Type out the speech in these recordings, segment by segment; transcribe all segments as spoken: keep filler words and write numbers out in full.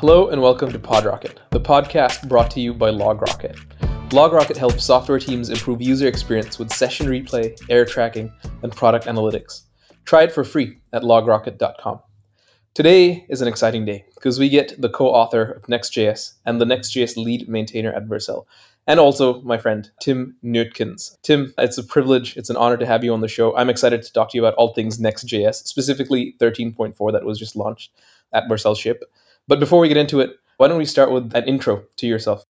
Hello and welcome to PodRocket, the podcast brought to you by LogRocket. LogRocket helps software teams improve user experience with session replay, error tracking, and product analytics. Try it for free at log rocket dot com. Today is an exciting day because we get the co-author of Next.js and the Next.js lead maintainer at Vercel, and also my friend, Tim Neutkens. Tim, it's a privilege. It's an honor to have you on the show. I'm excited to talk to you about all things Next.js, specifically thirteen point four that was just launched at Vercel Ship. But before we get into it, why don't we start with an intro to yourself?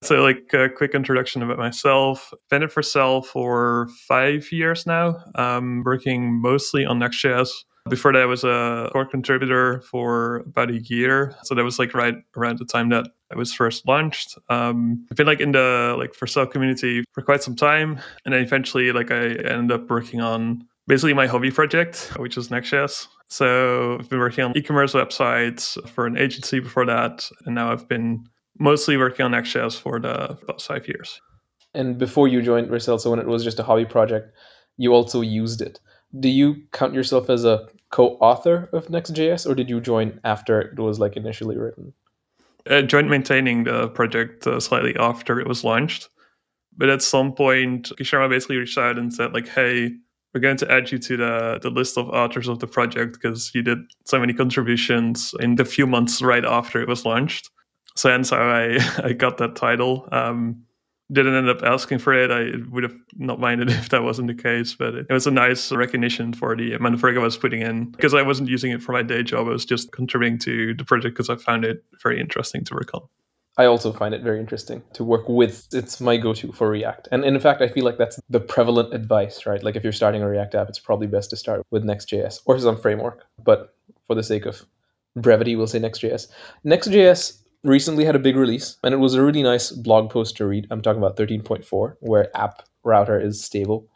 So like a quick introduction about myself. Been at Vercel for five years now, um, working mostly on Next.js. Before that, I was a core contributor for about a year. So that was like right around the time that it was first launched. Um, I've been like in the like Vercel community for quite some time. And then eventually like I ended up working on basically my hobby project, which is Next.js. So I've been working on e-commerce websites for an agency before that. And now I've been mostly working on Next.js for the past five years. And before you joined Vercel, so when it was just a hobby project, you also used it. Do you count yourself as a co-author of Next.js, or did you join after it was like initially written? I joined maintaining the project uh, slightly after it was launched. But at some point, Kisharma basically reached out and said like, hey, we're going to add you to the, the list of authors of the project because you did so many contributions in the few months right after it was launched. So hence how I, I got that title. Um, didn't end up asking for it. I would have not minded if that wasn't the case, but it, it was a nice recognition for the amount of work I was putting in because I wasn't using it for my day job. I was just contributing to the project because I found it very interesting to work on. I also find it very interesting to work with. It's my go-to for React. And in fact, I feel like that's the prevalent advice, right? Like if you're starting a React app, it's probably best to start with Next.js or some framework. But for the sake of brevity, we'll say Next.js. Next.js recently had a big release, and it was a really nice blog post to read. I'm talking about thirteen point four, where App Router is stable.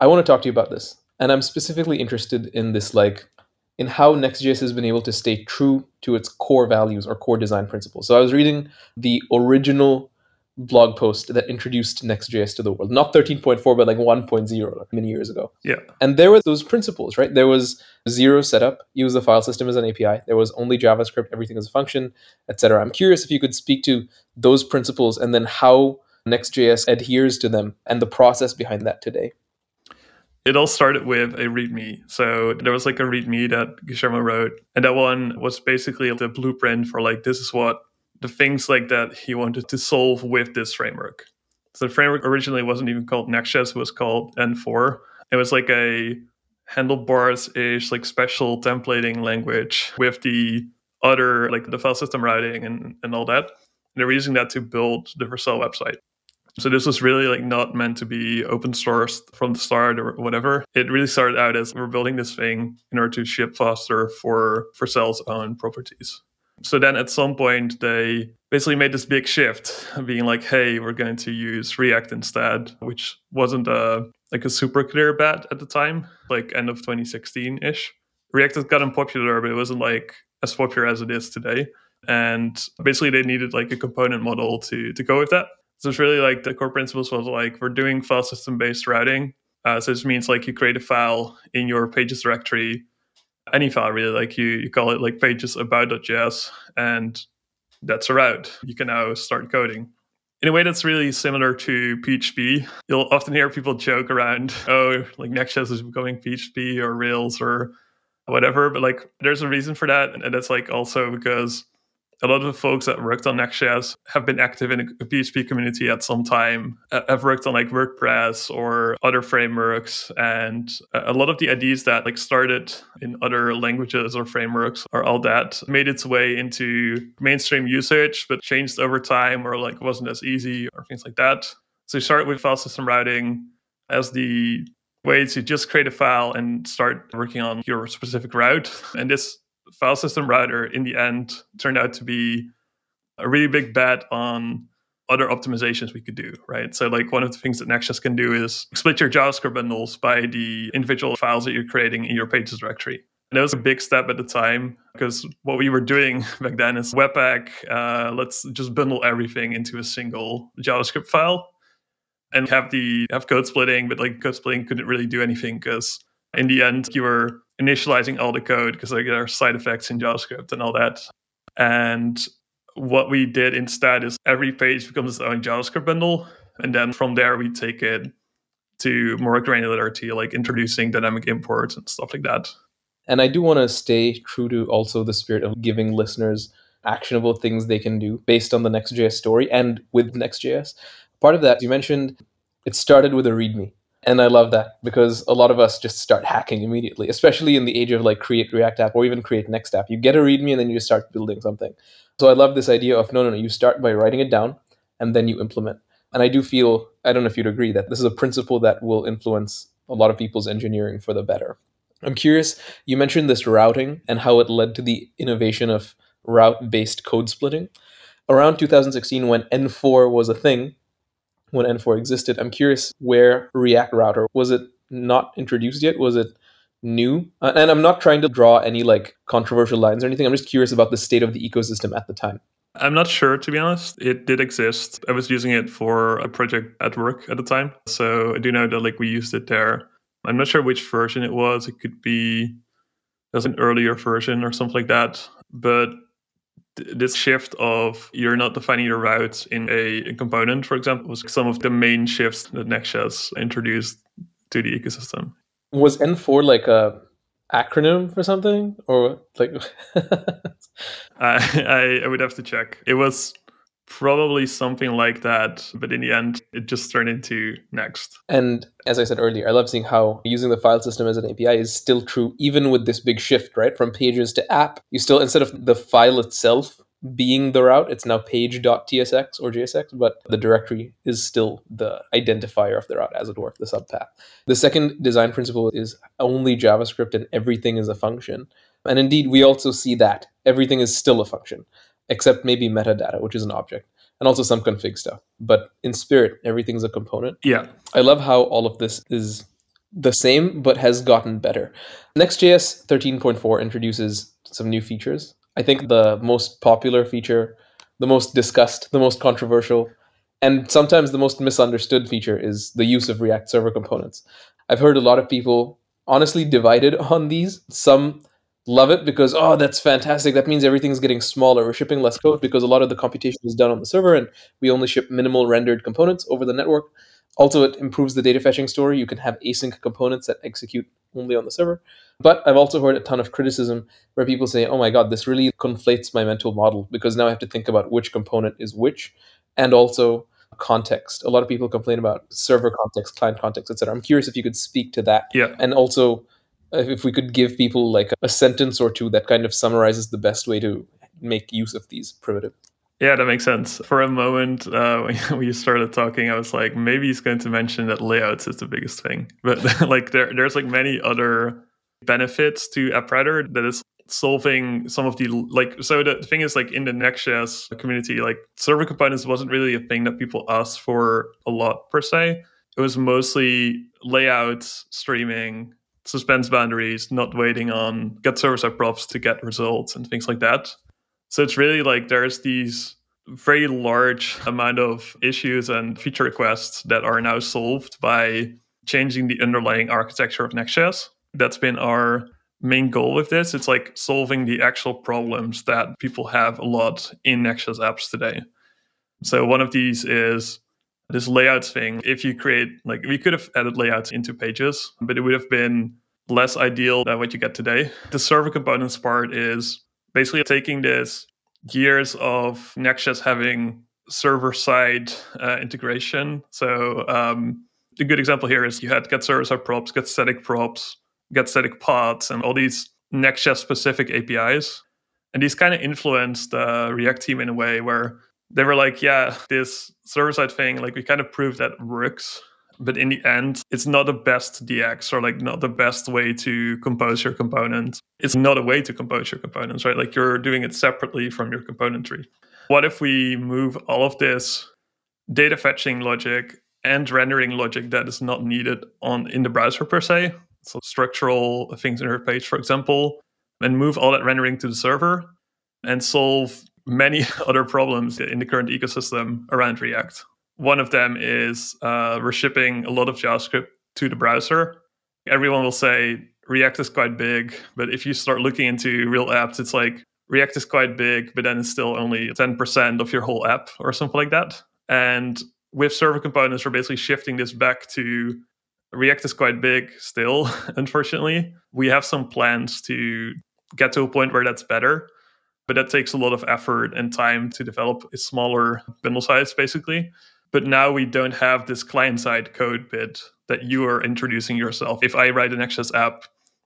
I want to talk to you about this. And I'm specifically interested in this, like, in how Next.js has been able to stay true to its core values or core design principles. So I was reading the original blog post that introduced Next.js to the world, not thirteen point four, but like one point oh, like many years ago. Yeah. And there were those principles, right? There was zero setup, use the file system as an A P I. There was only JavaScript, everything as a function, et cetera. I'm curious if you could speak to those principles and then how Next.js adheres to them and the process behind that today. It all started with a README. So there was like a README that Guillermo wrote. And that one was basically the blueprint for like, this is what the things like that he wanted to solve with this framework. So the framework originally wasn't even called Next.js, it was called N four. It was like a handlebars-ish, like special templating language with the other, like the file system routing and, and all that. And they were using that to build the Vercel website. So this was really like not meant to be open sourced from the start or whatever. It really started out as we're building this thing in order to ship faster for Vercel's own properties. So then at some point, they basically made this big shift being like, hey, we're going to use React instead, which wasn't a, like a super clear bet at the time, like end of twenty sixteen-ish. React had gotten popular, but it wasn't like as popular as it is today. And basically they needed like a component model to, to go with that. So it's really like the core principles was like, we're doing file system based routing. Uh, so this means like you create a file in your pages directory, any file really, like you, you call it like pages about.js, and that's a route. You can now start coding. In a way that's really similar to P H P. You'll often hear people joke around, oh, like Next.js is becoming P H P or Rails or whatever. But like there's a reason for that. And that's like also because a lot of the folks that worked on Next.js have been active in a P H P community at some time, have worked on like WordPress or other frameworks. And a lot of the ideas that like started in other languages or frameworks or all that made its way into mainstream usage, but changed over time or like wasn't as easy or things like that. So you start with file system routing as the way to just create a file and start working on your specific route. And this file system router in the end turned out to be a really big bet on other optimizations we could do, right? So like one of the things that Next.js can do is split your JavaScript bundles by the individual files that you're creating in your pages directory. And that was a big step at the time because what we were doing back then is Webpack, uh, let's just bundle everything into a single JavaScript file and have the have code splitting, but like code splitting couldn't really do anything because in the end, you were initializing all the code because like, there are side effects in JavaScript and all that. And what we did instead is every page becomes its own JavaScript bundle. And then from there, we take it to more granularity, like introducing dynamic imports and stuff like that. And I do want to stay true to also the spirit of giving listeners actionable things they can do based on the Next.js story and with Next.js. Part of that, you mentioned it started with a README. And I love that because a lot of us just start hacking immediately, especially in the age of like Create React App or even Create Next App. You get a README and then you just start building something. So I love this idea of no, no, no, you start by writing it down and then you implement. And I do feel, I don't know if you'd agree, that this is a principle that will influence a lot of people's engineering for the better. I'm curious, you mentioned this routing and how it led to the innovation of route-based code splitting. Around two thousand sixteen, when N four was a thing, when N four existed, I'm curious where React Router, was it not introduced yet? Was it new? Uh, and I'm not trying to draw any like controversial lines or anything. I'm just curious about the state of the ecosystem at the time. I'm not sure, to be honest. It did exist. I was using it for a project at work at the time. So I do know that like we used it there. I'm not sure which version it was. It could be as an earlier version or something like that. But th- this shift of you're not defining your routes in a, a component, for example, was some of the main shifts that Next.js introduced to the ecosystem. Was N four like a acronym for something, or like I, I would have to check. It was probably something like that, but in the end it just turned into Next. And as I said earlier, I love seeing how using the file system as an A P I is still true even with this big shift, right? From pages to app, you still, instead of the file itself being the route, it's now page.tsx or J S X, but the directory is still the identifier of the route, as it were, the subpath. The second design principle is only JavaScript and everything is a function. And indeed, we also see that everything is still a function, except maybe metadata, which is an object, and also some config stuff. But in spirit, everything's a component. Yeah. I love how all of this is the same, but has gotten better. Next.js thirteen point four introduces some new features. I think the most popular feature, the most discussed, the most controversial, and sometimes the most misunderstood feature is the use of React Server Components. I've heard a lot of people honestly divided on these. Some love it because, oh, that's fantastic. That means everything's getting smaller. We're shipping less code because a lot of the computation is done on the server and we only ship minimal rendered components over the network. Also, it improves the data fetching story. You can have async components that execute only on the server. But I've also heard a ton of criticism where people say, oh my God, this really conflates my mental model because now I have to think about which component is which, and also context. A lot of people complain about server context, client context, et cetera. I'm curious if you could speak to that. Yeah. And also if we could give people like a sentence or two that kind of summarizes the best way to make use of these primitives. Yeah, that makes sense. For a moment, uh, when you started talking, I was like, maybe he's going to mention that layouts is the biggest thing. But like, there, there's like many other benefits to App Router that is solving some of the like. So the thing is, like in the Next.js community, like server components wasn't really a thing that people asked for a lot per se. It was mostly layouts, streaming, suspense boundaries, not waiting on get server side props to get results and things like that. So it's really like there's these very large amount of issues and feature requests that are now solved by changing the underlying architecture of Next.js. That's been our main goal with this. It's like solving the actual problems that people have a lot in Next.js apps today. So one of these is this layouts thing. If you create, like we could have added layouts into pages, but it would have been less ideal than what you get today. The server components part is basically taking this years of Next.js having server-side uh, integration. So um, a good example here is you had get server-side props, get static props, get static pods, and all these Next.js-specific A P Is. And these kind of influenced the uh, React team in a way where they were like, yeah, this server-side thing, like we kind of proved that works. But in the end, it's not the best D X or like not the best way to compose your component. It's not a way to compose your components, right? Like you're doing it separately from your component tree. What if we move all of this data fetching logic and rendering logic that is not needed on in the browser per se? So structural things in your page, for example, and move all that rendering to the server and solve many other problems in the current ecosystem around React. One of them is uh, we're shipping a lot of JavaScript to the browser. Everyone will say React is quite big, but if you start looking into real apps, it's like React is quite big, but then it's still only ten percent of your whole app or something like that. And with server components, we're basically shifting this back to React is quite big still, unfortunately. We have some plans to get to a point where that's better, but that takes a lot of effort and time to develop a smaller bundle size, basically. But now we don't have this client-side code bit that you are introducing yourself. If I write a Next.js app,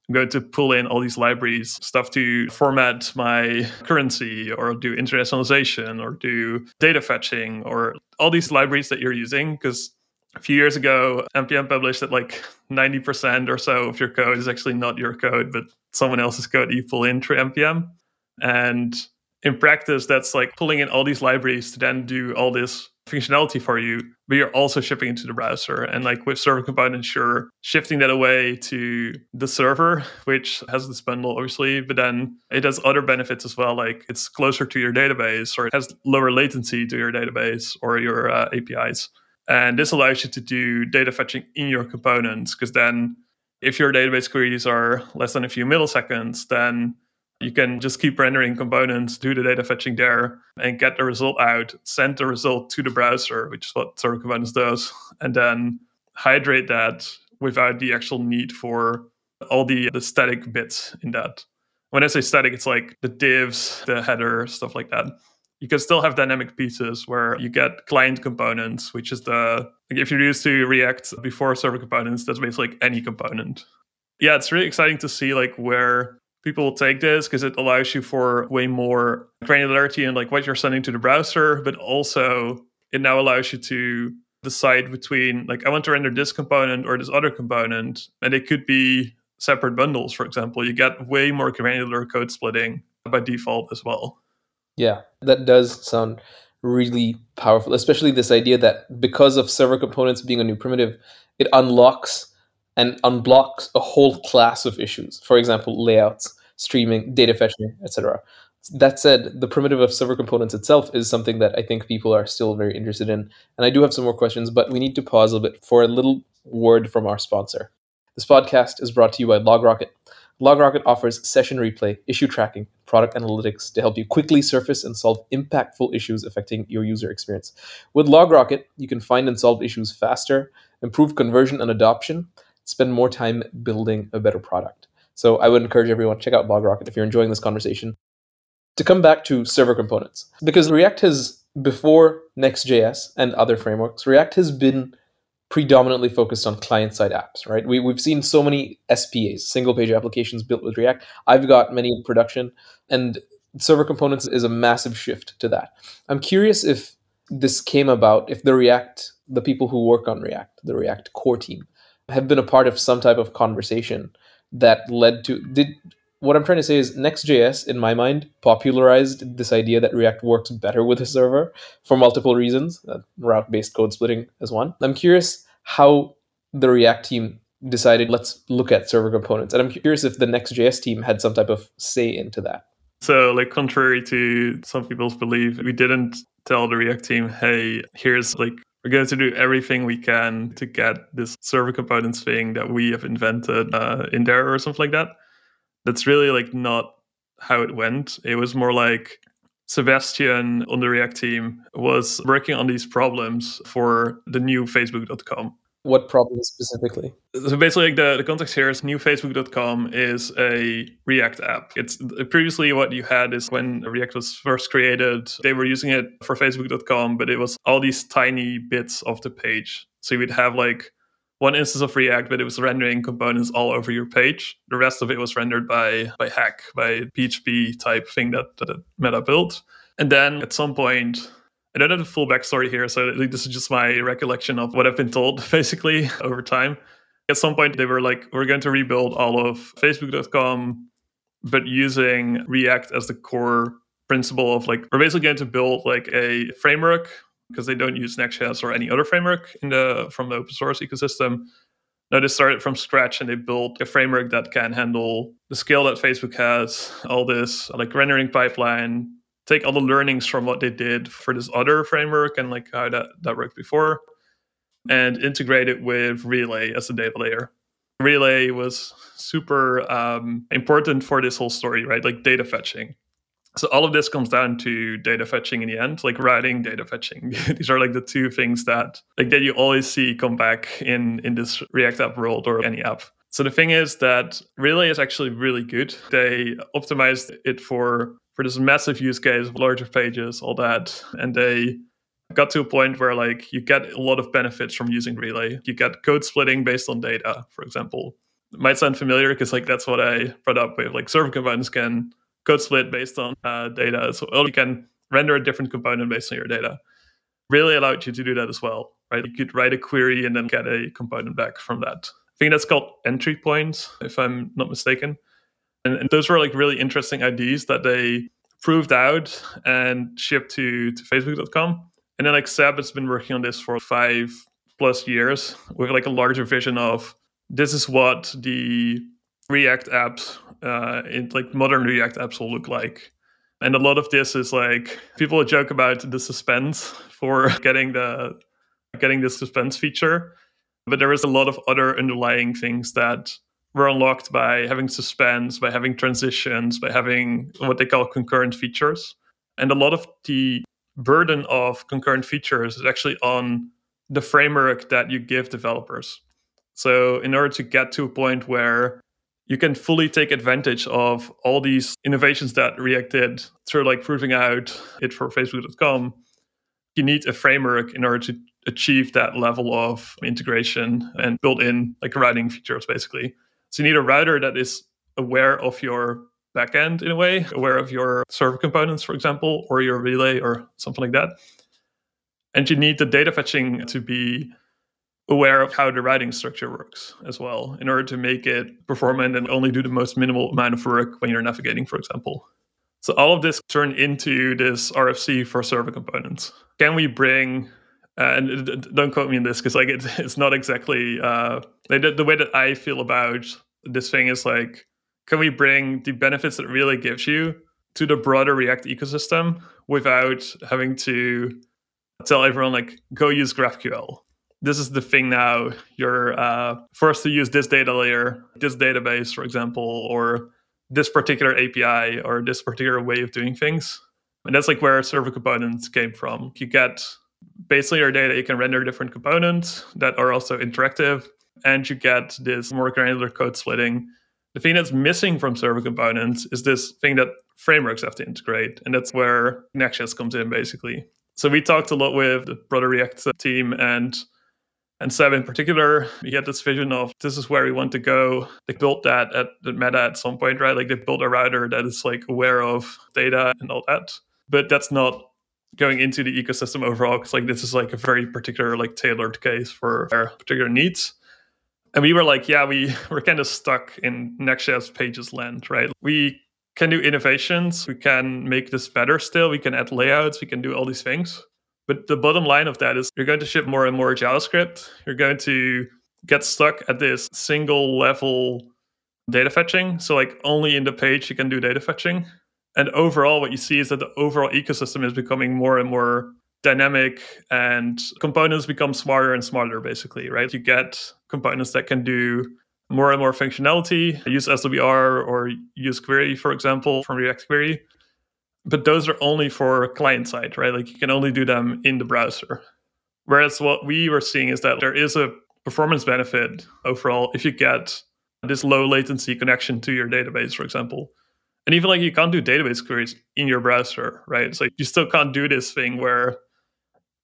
I'm going to pull in all these libraries, stuff to format my currency or do internationalization or do data fetching or all these libraries that you're using. Because a few years ago, N P M published that like ninety percent or so of your code is actually not your code, but someone else's code you pull in through N P M. And in practice, that's like pulling in all these libraries to then do all this functionality for you, but you're also shipping it to the browser. And like with server components, you're shifting that away to the server, which has this bundle, obviously, but then it has other benefits as well. Like it's closer to your database, or it has lower latency to your database or your uh, A P Is. And this allows you to do data fetching in your components, because then if your database queries are less than a few milliseconds, then you can just keep rendering components, do the data fetching there, and get the result out, send the result to the browser, which is what server components does, and then hydrate that without the actual need for all the, the static bits in that. When I say static, it's like the divs, the header, stuff like that. You can still have dynamic pieces where you get client components, which is the, like if you're used to React before server components, that's basically like any component. Yeah, it's really exciting to see like where people will take this, because it allows you for way more granularity in like what you're sending to the browser, but also it now allows you to decide between like, I want to render this component or this other component, and it could be separate bundles, for example. You get way more granular code splitting by default as well. Yeah, that does sound really powerful, especially this idea that because of server components being a new primitive, it unlocks and unblocks a whole class of issues. For example, layouts, streaming, data fetching, et cetera. That said, the primitive of server components itself is something that I think people are still very interested in. And I do have some more questions, but we need to pause a bit for a little word from our sponsor. This podcast is brought to you by LogRocket. LogRocket offers session replay, issue tracking, product analytics to help you quickly surface and solve impactful issues affecting your user experience. With LogRocket, you can find and solve issues faster, improve conversion and adoption, spend more time building a better product. So I would encourage everyone to check out LogRocket if you're enjoying this conversation. To come back to server components, because React has, before Next.js and other frameworks, React has been predominantly focused on client-side apps, right? We, we've seen so many S P As, single-page applications built with React. I've got many in production, and server components is a massive shift to that. I'm curious if this came about, if the React, the people who work on React, the React core team, have been a part of some type of conversation that led to... did What I'm trying to say is Next.js, in my mind, popularized this idea that React works better with a server for multiple reasons. Uh, route-based code splitting is one. I'm curious how the React team decided, let's look at server components. And I'm curious if the Next.js team had some type of say into that. So, like, contrary to some people's belief, we didn't tell the React team, hey, here's like, we're going to do everything we can to get this server components thing that we have invented uh, in there or something like that. That's really like not how it went. It was more like Sebastian on the React team was working on these problems for the new Facebook dot com. What problems specifically? So basically, like the, the context here is new Facebook dot com is a React app. It's previously what you had is when React was first created, they were using it for Facebook dot com, but it was all these tiny bits of the page. So you would have like one instance of React, but it was rendering components all over your page. The rest of it was rendered by by Hack, by P H P type thing that, that Meta built. And then at some point, I don't have the full backstory here, so this is just my recollection of what I've been told, basically, over time. At some point, they were like, we're going to rebuild all of Facebook dot com, but using React as the core principle of like, we're basically going to build like a framework, because they don't use Next.js or any other framework in the from the open source ecosystem. No, they started from scratch and they built a framework that can handle the scale that Facebook has, all this like rendering pipeline, take all the learnings from what they did for this other framework and like how that, that worked before, and integrate it with Relay as a data layer. Relay was super um, important for this whole story, right? Like data fetching. So all of this comes down to data fetching in the end, like routing, data fetching. These are like the two things that like that you always see come back in, in this React app world or any app. So the thing is that Relay is actually really good. They optimized it for, for this massive use case, larger pages, all that. And they got to a point where like you get a lot of benefits from using Relay. You get code splitting based on data, for example. It might sound familiar because like that's what I brought up with like server components can code split based on uh, data. So you can render a different component based on your data. Relay allowed you to do that as well, right? You could write a query and then get a component back from that. I think that's called entry points, if I'm not mistaken. And, and those were like really interesting ideas that they proved out and shipped to, to Facebook dot com. And then like Seb has been working on this for five plus years with like a larger vision of this is what the React apps, uh, in like modern React apps will look like. And a lot of this is like, people joke about the suspense for getting the getting the suspense feature. But there is a lot of other underlying things that were unlocked by having suspense, by having transitions, by having what they call concurrent features. And a lot of the burden of concurrent features is actually on the framework that you give developers. So in order to get to a point where you can fully take advantage of all these innovations that React did through like proving out it for Facebook dot com, you need a framework in order to achieve that level of integration and build in like routing features, basically. So you need a router that is aware of your backend in a way, aware of your server components, for example, or your relay or something like that. And you need the data fetching to be aware of how the routing structure works as well in order to make it performant and only do the most minimal amount of work when you're navigating, for example. So all of this turned into this R F C for server components. Can we bring, uh, and don't quote me on this because like it, it's not exactly, uh, the, the way that I feel about this thing is like, can we bring the benefits that Relay gives you to the broader React ecosystem without having to tell everyone like, go use GraphQL? This is the thing now. You're uh, forced to use this data layer, this database, for example, or this particular A P I or this particular way of doing things. And that's like where server components came from. You get basically your data, you can render different components that are also interactive, and you get this more granular code splitting. The thing that's missing from server components is this thing that frameworks have to integrate. And that's where Next.js comes in, basically. So we talked a lot with the broader React team and And Seb in particular, he had this vision of this is where we want to go. They built that at the Meta at some point, right? Like they built a router that is like aware of data and all that. But that's not going into the ecosystem overall because like this is like a very particular, like tailored case for our particular needs. And we were like, yeah, we we're kind of stuck in Next.js pages land, right? We can do innovations. We can make this better still. We can add layouts. We can do all these things. But the bottom line of that is you're going to ship more and more JavaScript. You're going to get stuck at this single level data fetching. So like only in the page you can do data fetching. And overall, what you see is that the overall ecosystem is becoming more and more dynamic and components become smarter and smarter, basically, right? You get components that can do more and more functionality, use S W R or use query, for example, from React Query. But those are only for client side, right? Like you can only do them in the browser. Whereas what we were seeing is that there is a performance benefit overall if you get this low latency connection to your database, for example. And even like you can't do database queries in your browser, right? So you still can't do this thing where,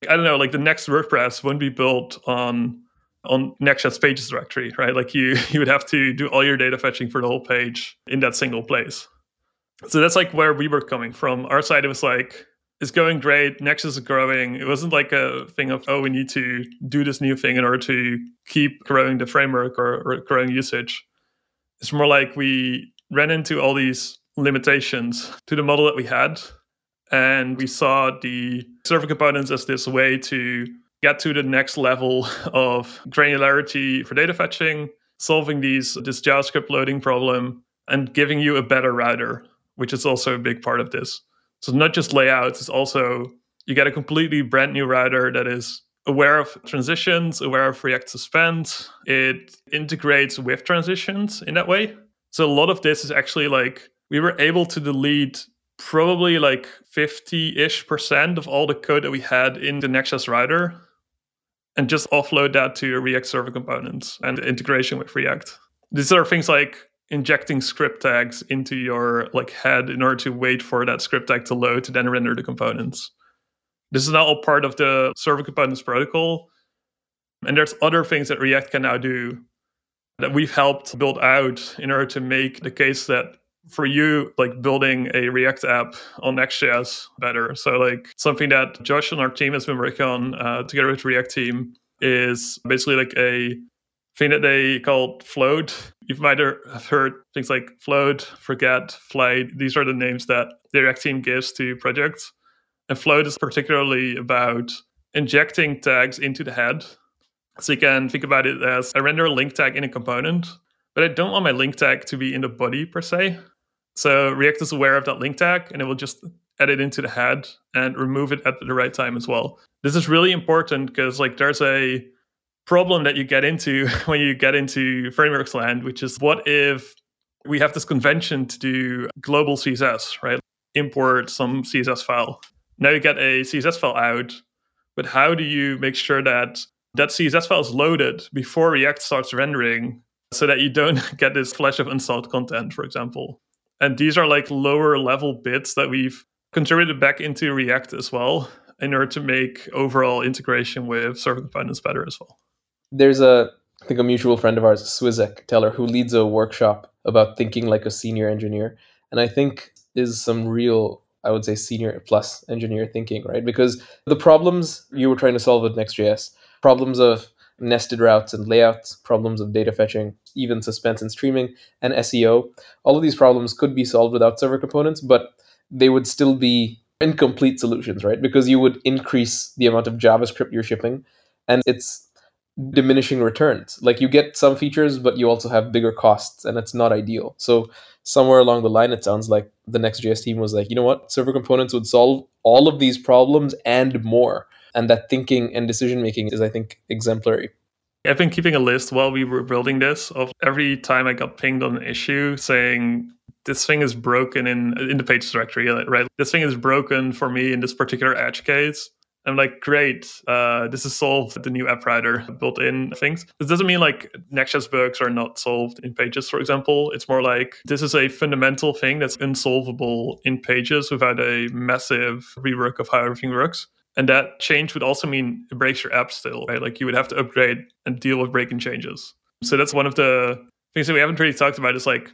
I don't know, like the next WordPress wouldn't be built on on Next.js pages directory, right? Like you you would have to do all your data fetching for the whole page in that single place. So that's like where we were coming from. Our side, it was like, it's going great. Next is growing. It wasn't like a thing of, oh, we need to do this new thing in order to keep growing the framework or, or growing usage. It's more like we ran into all these limitations to the model that we had. And we saw the server components as this way to get to the next level of granularity for data fetching, solving these this JavaScript loading problem, and giving you a better router, which is also a big part of this. So not just layouts, it's also, you get a completely brand new router that is aware of transitions, aware of React Suspense. It integrates with transitions in that way. So a lot of this is actually like, we were able to delete probably like fifty-ish percent of all the code that we had in the Next.js Router and just offload that to React Server Components and integration with React. These are things like injecting script tags into your like head in order to wait for that script tag to load to then render the components. This is now all part of the Server Components protocol. And there's other things that React can now do that we've helped build out in order to make the case that for you, like building a React app on Next.js better. So like something that Josh and our team has been working on uh, together with the React team is basically like a thing that they called Float. You might have heard things like Float, Forget, Flight. These are the names that the React team gives to projects. And Float is particularly about injecting tags into the head. So you can think about it as I render a link tag in a component, but I don't want my link tag to be in the body per se. So React is aware of that link tag and it will just add it into the head and remove it at the right time as well. This is really important because like there's a problem that you get into when you get into frameworks land, which is what if we have this convention to do global C S S, right? Import some C S S file. Now you get a C S S file out, but how do you make sure that that C S S file is loaded before React starts rendering so that you don't get this flash of unsold content, for example? And these are like lower level bits that we've contributed back into React as well in order to make overall integration with server components better as well. There's a, I think a mutual friend of ours, Swizec Teller, who leads a workshop about thinking like a senior engineer. And I think is some real, I would say, senior plus engineer thinking, right? Because the problems you were trying to solve with Next.js, problems of nested routes and layouts, problems of data fetching, even suspense and streaming, and S E O. All of these problems could be solved without server components, but they would still be incomplete solutions, right? Because you would increase the amount of JavaScript you're shipping, and it's diminishing returns. Like you get some features, but you also have bigger costs, and it's not ideal. So somewhere along the line, it sounds like the Next.js team was like, you know what? Server components would solve all of these problems and more. And that thinking and decision-making is, I think, exemplary. I've been keeping a list while we were building this of every time I got pinged on an issue saying, this thing is broken in in the page directory, right? This thing is broken for me in this particular edge case. I'm like, great, uh, this is solved with the new App Router built-in things. This doesn't mean like Next.js bugs are not solved in pages, for example. It's more like this is a fundamental thing that's unsolvable in pages without a massive rework of how everything works. And that change would also mean it breaks your app still, right? Like you would have to upgrade and deal with breaking changes. So that's one of the things that we haven't really talked about is like,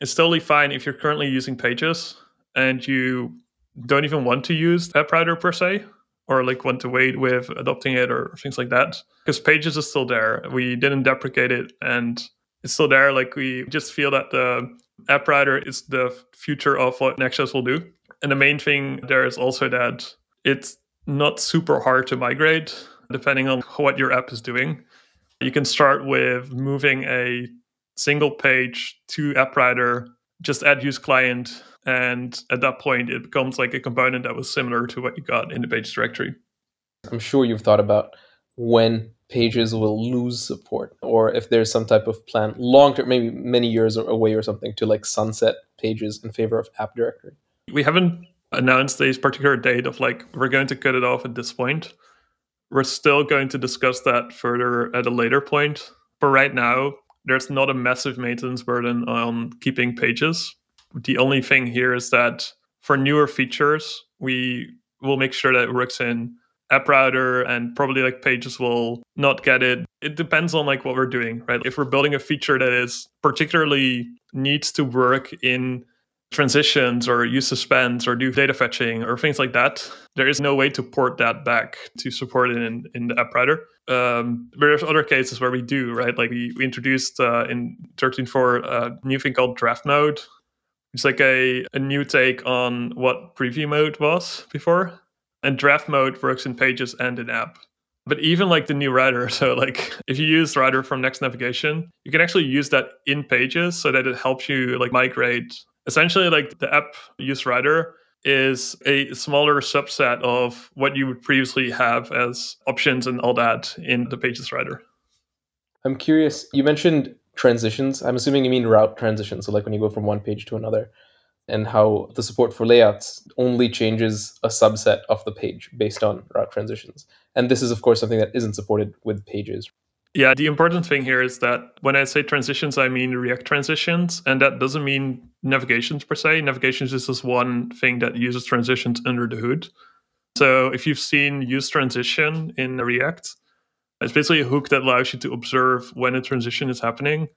it's totally fine if you're currently using pages and you don't even want to use App Router per se, or like want to wait with adopting it or things like that. Because pages is still there. We didn't deprecate it and it's still there. Like we just feel that the App Router is the future of what Next.js will do. And the main thing there is also that it's not super hard to migrate, depending on what your app is doing. You can start with moving a single page to App Router, just add use client, and at that point, it becomes like a component that was similar to what you got in the page directory. I'm sure you've thought about when pages will lose support, or if there's some type of plan, long-term, maybe many years away or something, to like sunset pages in favor of App Directory. We haven't announced this particular date of like, we're going to cut it off at this point. We're still going to discuss that further at a later point. For right now, there's not a massive maintenance burden on keeping pages. The only thing here is that for newer features, we will make sure that it works in App Router and probably like pages will not get it. It depends on like what we're doing, right? If we're building a feature that is particularly needs to work in transitions or use suspense or do data fetching or things like that, there is no way to port that back to support it in, in the App Router. Um, but there's other cases where we do, right? Like we, we introduced uh, in thirteen point four a new thing called draft mode. It's like a, a new take on what preview mode was before. And draft mode works in pages and in app. But even like the new router, so like if you use router from Next Navigation, you can actually use that in pages so that it helps you like migrate. Essentially, like the app use router is a smaller subset of what you would previously have as options and all that in the pages router. I'm curious, you mentioned transitions. I'm assuming you mean route transitions. So like when you go from one page to another. and how the support for layouts only changes a subset of the page based on route transitions. And this is, of course, something that isn't supported with pages. Yeah, the important thing here is that when I say transitions, I mean React transitions, and that doesn't mean navigations per se. Navigations is just one thing that uses transitions under the hood. So if you've seen use transition in React, it's basically a hook that allows you to observe when a transition is happening.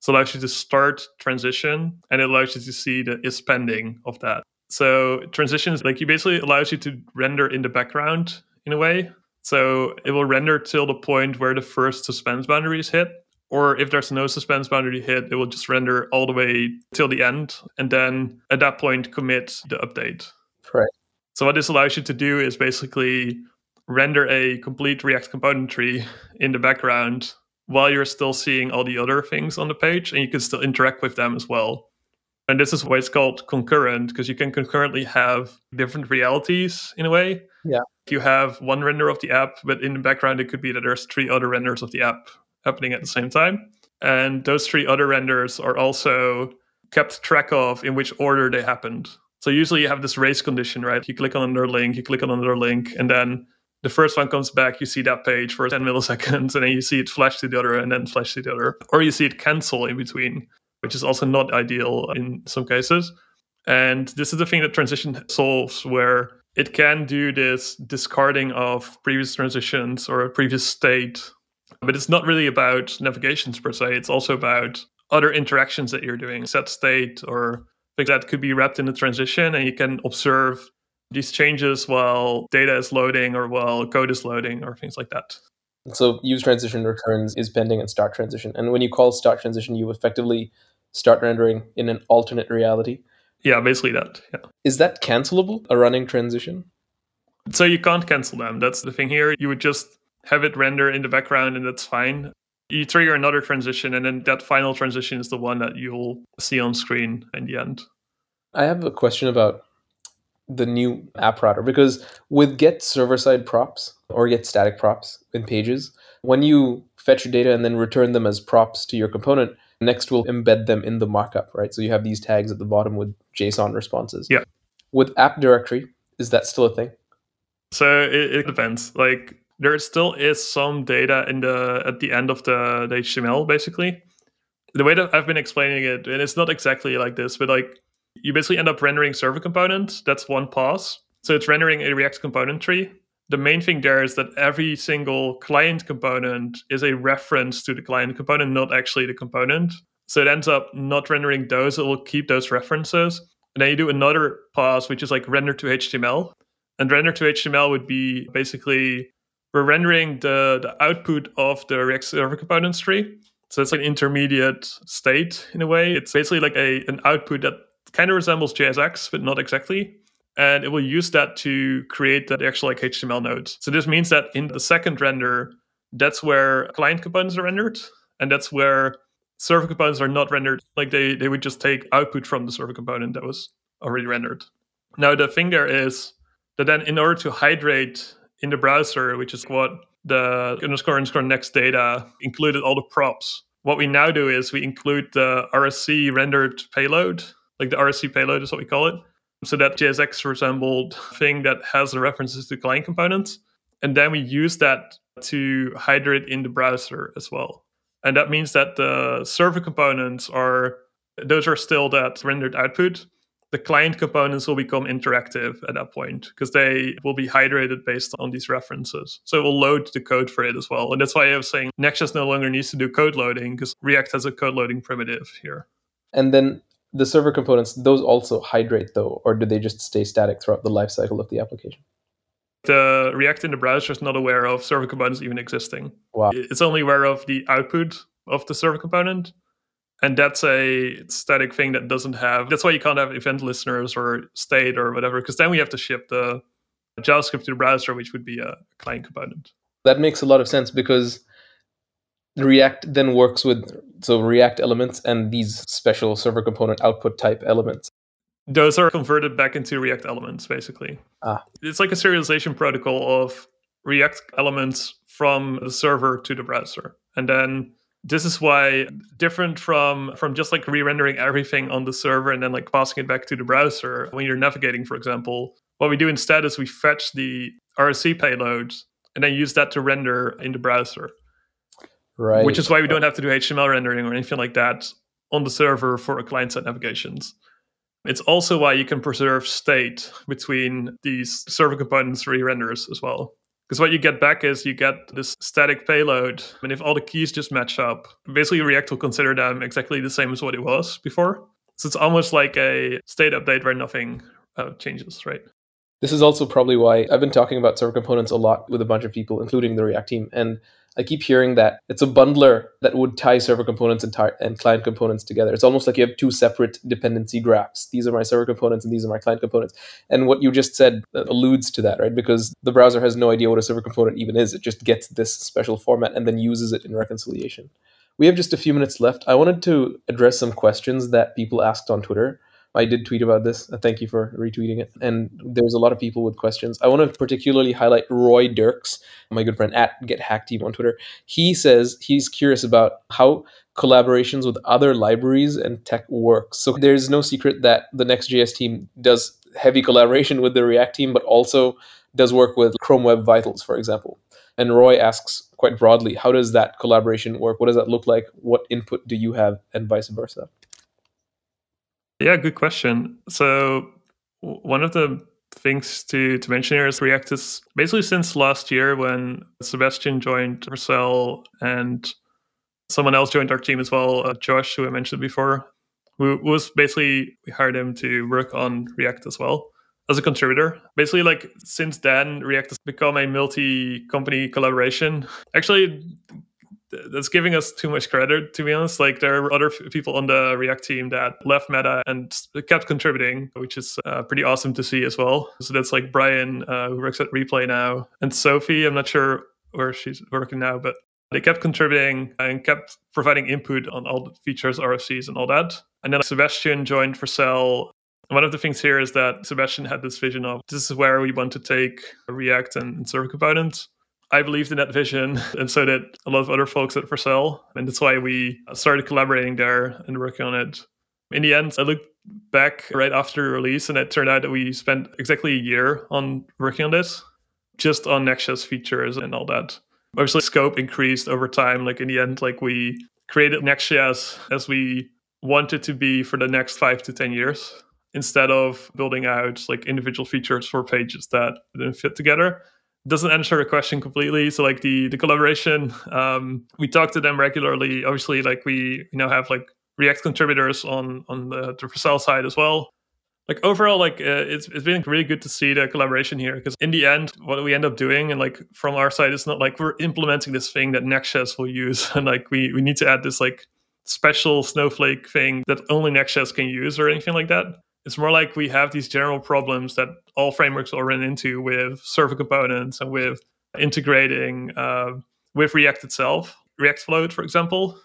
So it allows you to start transition, and it allows you to see the is pending of that. So transitions, like, you basically allows you to render in the background in a way. So it will render till the point where the first suspense boundary is hit. Or if there's no suspense boundary hit, it will just render all the way till the end. And then at that point, commit the update. Right. So what this allows you to do is basically render a complete React component tree in the background while you're still seeing all the other things on the page, and you can still interact with them as well. And this is why it's called concurrent, because you can concurrently have different realities in a way. Yeah. You have one render of the app, but in the background, it could be that there's three other renders of the app happening at the same time. And those three other renders are also kept track of in which order they happened. So usually you have this race condition, right? You click on another link, you click on another link, and then the first one comes back, you see that page for ten milliseconds, and then you see it flash to the other and then flash to the other. Or you see it cancel in between, which is also not ideal in some cases. And this is the thing that transition solves, where it can do this discarding of previous transitions or a previous state. But it's not really about navigations per se. It's also about other interactions that you're doing, set state or things that could be wrapped in a transition, and you can observe these changes while data is loading or while code is loading or things like that. So use transition returns is pending and start transition. And when you call start transition, you effectively start rendering in an alternate reality. Yeah, basically that. Yeah. Is that cancelable, a running transition? So you can't cancel them. That's the thing here. You would just have it render in the background, and that's fine. You trigger another transition, and then that final transition is the one that you'll see on screen in the end. I have a question about the new app router, because with get server-side props or get static props in pages, when you fetch your data and then return them as props to your component, Next will embed them in the markup, right? So you have these tags at the bottom with JSON responses. Yeah. With app directory, is that still a thing? So it, it depends. Like, there still is some data in the at the end of the, the H T M L, basically. The way that I've been explaining it, and it's not exactly like this, but like, you basically end up rendering server components. That's one pass. So it's rendering a React component tree. The main thing there is that every single client component is a reference to the client component, not actually the component. So it ends up not rendering those. It will keep those references. And then you do another pass, which is like render to H T M L. And render to H T M L would be basically, we're rendering the, the output of the React server components tree. So it's an intermediate state in a way. It's basically like a an output that kind of resembles J S X, but not exactly. And it will use that to create the actual like H T M L nodes. So this means that in the second render, that's where client components are rendered. And that's where server components are not rendered. Like they, they would just take output from the server component that was already rendered. Now, the thing there is that then in order to hydrate in the browser, which is what the underscore underscore next data included all the props, what we now do is we include the R S C rendered payload. Like the R S C payload is what we call it. So that J S X resembled thing that has the references to client components. And then we use that to hydrate in the browser as well. And that means that the server components are, those are still that rendered output. The client components will become interactive at that point because they will be hydrated based on these references. So it will load the code for it as well. And that's why I was saying Next.js no longer needs to do code loading because React has a code loading primitive here. And then the server components, those also hydrate though, or do they just stay static throughout the lifecycle of the application? The React in the browser is not aware of server components even existing. Wow. It's only aware of the output of the server component. And that's a static thing that doesn't have, that's why you can't have event listeners or state or whatever, because then we have to ship the JavaScript to the browser, which would be a client component. That makes a lot of sense because React then works with so React elements and these special server component output type elements. Those are converted back into React elements, basically. Ah. It's like a serialization protocol of React elements from the server to the browser. And then This is why, different from from just like re-rendering everything on the server and then like passing it back to the browser when you're navigating, for example, what we do instead is we fetch the R S C payloads and then use that to render in the browser. Right. Which is why we don't have to do H T M L rendering or anything like that on the server for client-side navigations. It's also why you can preserve state between these server components re-renders as well. Because what you get back is you get this static payload. And if all the keys just match up, basically React will consider them exactly the same as what it was before. So it's almost like a state update where nothing uh, changes, right? This is also probably why I've been talking about server components a lot with a bunch of people, including the React team. And I keep hearing that it's a bundler that would tie server components and, tie- and client components together. It's almost like you have two separate dependency graphs. These are my server components and these are my client components. And what you just said alludes to that, right? Because the browser has no idea what a server component even is. It just gets this special format and then uses it in reconciliation. We have just a few minutes left. I wanted to address some questions that people asked on Twitter. I did tweet about this. Thank you for retweeting it. And there's a lot of people with questions. I want to particularly highlight Roy Dirks, my good friend at GetHacked on Twitter. He says he's curious about how collaborations with other libraries and tech works. So there's no secret that the Next.js team does heavy collaboration with the React team, but also does work with Chrome Web Vitals, for example. And Roy asks quite broadly, how does that collaboration work? What does that look like? What input do you have? And vice versa. Yeah, good question. So one of the things to, to mention here is React is basically since last year when Sebastian joined Vercel and someone else joined our team as well, uh, Josh, who I mentioned before, who was basically, we hired him to work on React as well as a contributor. Basically, like since then, React has become a multi-company collaboration. Actually, that's giving us too much credit, to be honest. Like there are other f- people on the React team that left Meta and kept contributing, which is uh, pretty awesome to see as well. So that's like Brian, uh, who works at Replay now, and Sophie, I'm not sure where she's working now, but they kept contributing and kept providing input on all the features, R F Cs and all that. And then Sebastian joined Vercel. And one of the things here is that Sebastian had this vision of this is where we want to take React and, and server components. I believed in that vision, and so did a lot of other folks at Vercel, and that's why we started collaborating there and working on it. In the end, I looked back right after the release, and it turned out that we spent exactly a year on working on this, just on Next.js features and all that. Obviously, scope increased over time. Like in the end, like we created Next.js as we wanted to be for the next five to ten years, instead of building out like individual features for pages that didn't fit together. Doesn't answer the question completely. So like the the collaboration, um, we talk to them regularly. Obviously, like we you know have like React contributors on on the, the Vercel side as well. Like overall, like uh, it's it's been really good to see the collaboration here, because in the end, what we end up doing and like from our side, it's not like we're implementing this thing that Next.js will use, and like we we need to add this like special snowflake thing that only Next.js can use or anything like that. It's more like we have these general problems that all frameworks will run into with server components and with integrating uh, with React itself. React Float, for example,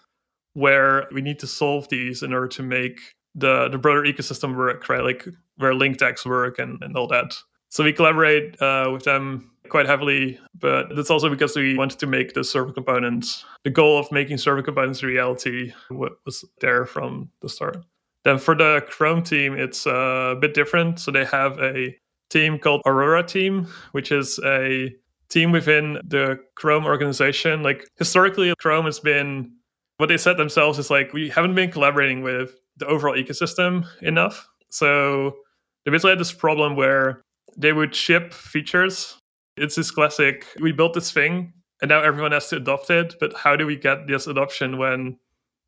where we need to solve these in order to make the, the broader ecosystem work, right? Like where link tags work and, and all that. So we collaborate uh, with them quite heavily, but that's also because we wanted to make the server components. The goal of making server components a reality was there from the start. Then for the Chrome team, it's a bit different. So they have a team called Aurora team, which is a team within the Chrome organization. Like historically, Chrome has been, what they said themselves is like, we haven't been collaborating with the overall ecosystem enough. So they basically had this problem where they would ship features. It's this classic, we built this thing and now everyone has to adopt it. But how do we get this adoption when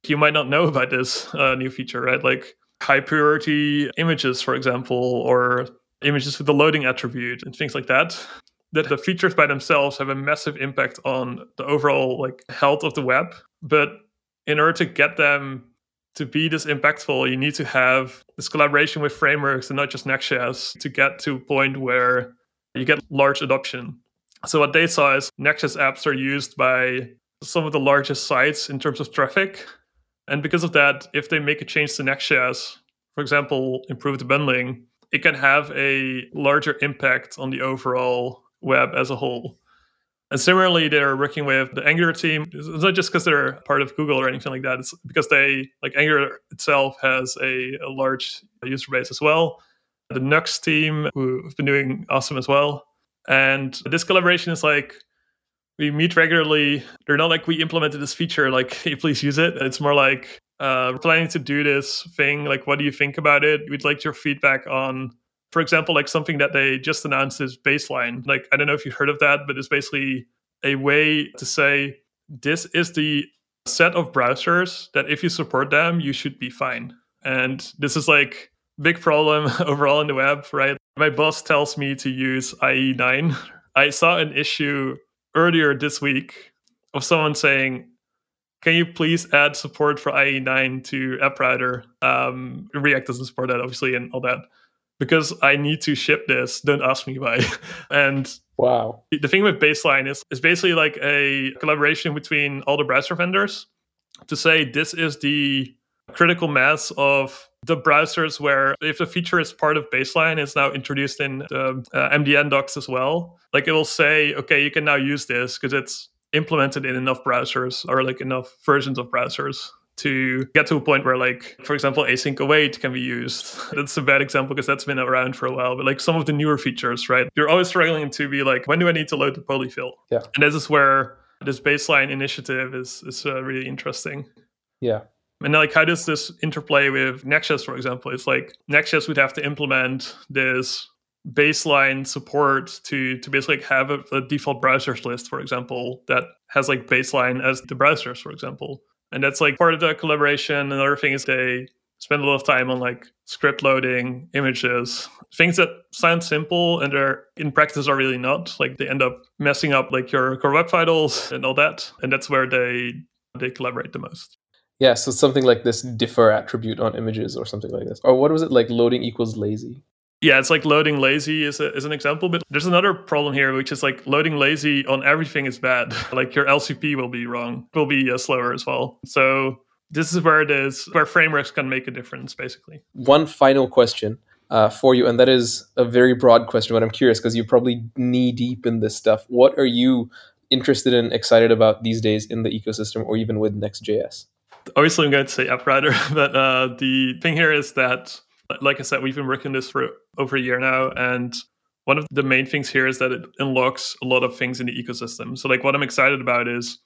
you might not know about this uh, new feature, right? Like high priority images, for example, or images with the loading attribute and things like that, that the features by themselves have a massive impact on the overall like health of the web. But in order to get them to be this impactful, you need to have this collaboration with frameworks and not just Next.js to get to a point where you get large adoption. So what they saw is Next.js apps are used by some of the largest sites in terms of traffic. And because of that, if they make a change to Next.js, for example, improve the bundling, it can have a larger impact on the overall web as a whole. And similarly, they're working with the Angular team. It's not just because they're part of Google or anything like that. It's because they, like Angular itself, has a, a large user base as well. The Nux team, who've been doing awesome as well. And this collaboration is like, we meet regularly. They're not like, we implemented this feature, like, hey, please use it. It's more like, uh, we're planning to do this thing. Like, what do you think about it? We'd like your feedback on, for example, like something that they just announced is Baseline. Like, I don't know if you've heard of that, but it's basically a way to say, this is the set of browsers that if you support them, you should be fine. And this is like big problem overall in the web, right? My boss tells me to use I E nine. I saw an issue earlier this week of someone saying, can you please add support for I E nine to App Router? Um, React doesn't support that, obviously, and all that. Because I need to ship this, don't ask me why. And wow, the thing with Baseline is it's basically like a collaboration between all the browser vendors to say this is the critical mass of the browsers where if the feature is part of Baseline, it's now introduced in the uh, M D N docs as well. Like it will say, okay, you can now use this because it's implemented in enough browsers or like enough versions of browsers to get to a point where, like, for example, async await can be used. That's a bad example because that's been around for a while. But like some of the newer features, right? You're always struggling to be like, when do I need to load the polyfill? Yeah. And this is where this Baseline initiative is is uh, really interesting. Yeah. And like, how does this interplay with Next.js, for example? It's like Next.js would have to implement this Baseline support to to basically have a, a default browsers list, for example, that has like Baseline as the browsers, for example. And that's like part of the collaboration. Another thing is they spend a lot of time on like script loading, images, things that sound simple and are in practice are really not. Like they end up messing up like your Core Web Vitals and all that. And that's where they they collaborate the most. Yeah, so something like this differ attribute on images or something like this. Or what was it like loading equals lazy? Yeah, it's like loading lazy is a, is an example. But there's another problem here, which is like loading lazy on everything is bad. Like your L C P will be wrong, will be uh, slower as well. So this is where it is, where frameworks can make a difference, basically. One final question uh, for you, and that is a very broad question, but I'm curious because you're probably knee deep in this stuff. What are you interested in, excited about these days in the ecosystem or even with Next.js? Obviously, I'm going to say App Router, but uh, the thing here is that, like I said, we've been working on this for over a year now. And one of the main things here is that it unlocks a lot of things in the ecosystem. So like what I'm excited about is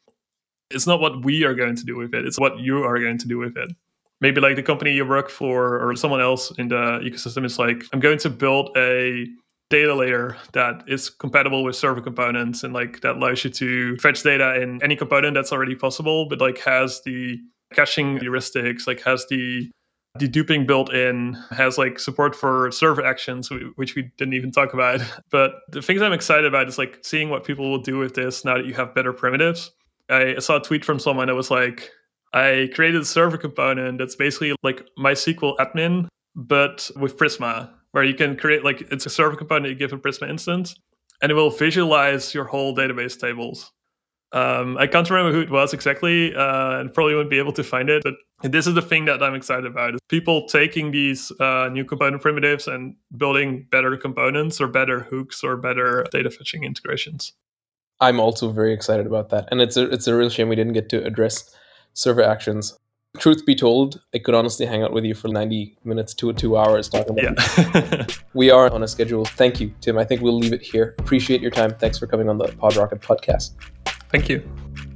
it's not what we are going to do with it. It's what you are going to do with it. Maybe like the company you work for or someone else in the ecosystem is like, I'm going to build a data layer that is compatible with server components. And like that allows you to fetch data in any component that's already possible, but like has the caching heuristics, like has the The duping built in, has like support for server actions, which we didn't even talk about. But the things I'm excited about is like seeing what people will do with this now that you have better primitives. I saw a tweet from someone that was like, I created a server component that's basically like MySQL admin, but with Prisma, where you can create like, it's a server component you give a Prisma instance, and it will visualize your whole database tables. Um, I can't remember who it was exactly, uh, and probably won't be able to find it. But this is the thing that I'm excited about: is people taking these uh, new component primitives and building better components, or better hooks, or better data fetching integrations. I'm also very excited about that, and it's a it's a real shame we didn't get to address server actions. Truth be told, I could honestly hang out with you for ninety minutes to two hours talking about yeah. it. We are on a schedule. Thank you, Tim. I think we'll leave it here. Appreciate your time. Thanks for coming on the PodRocket podcast. Thank you.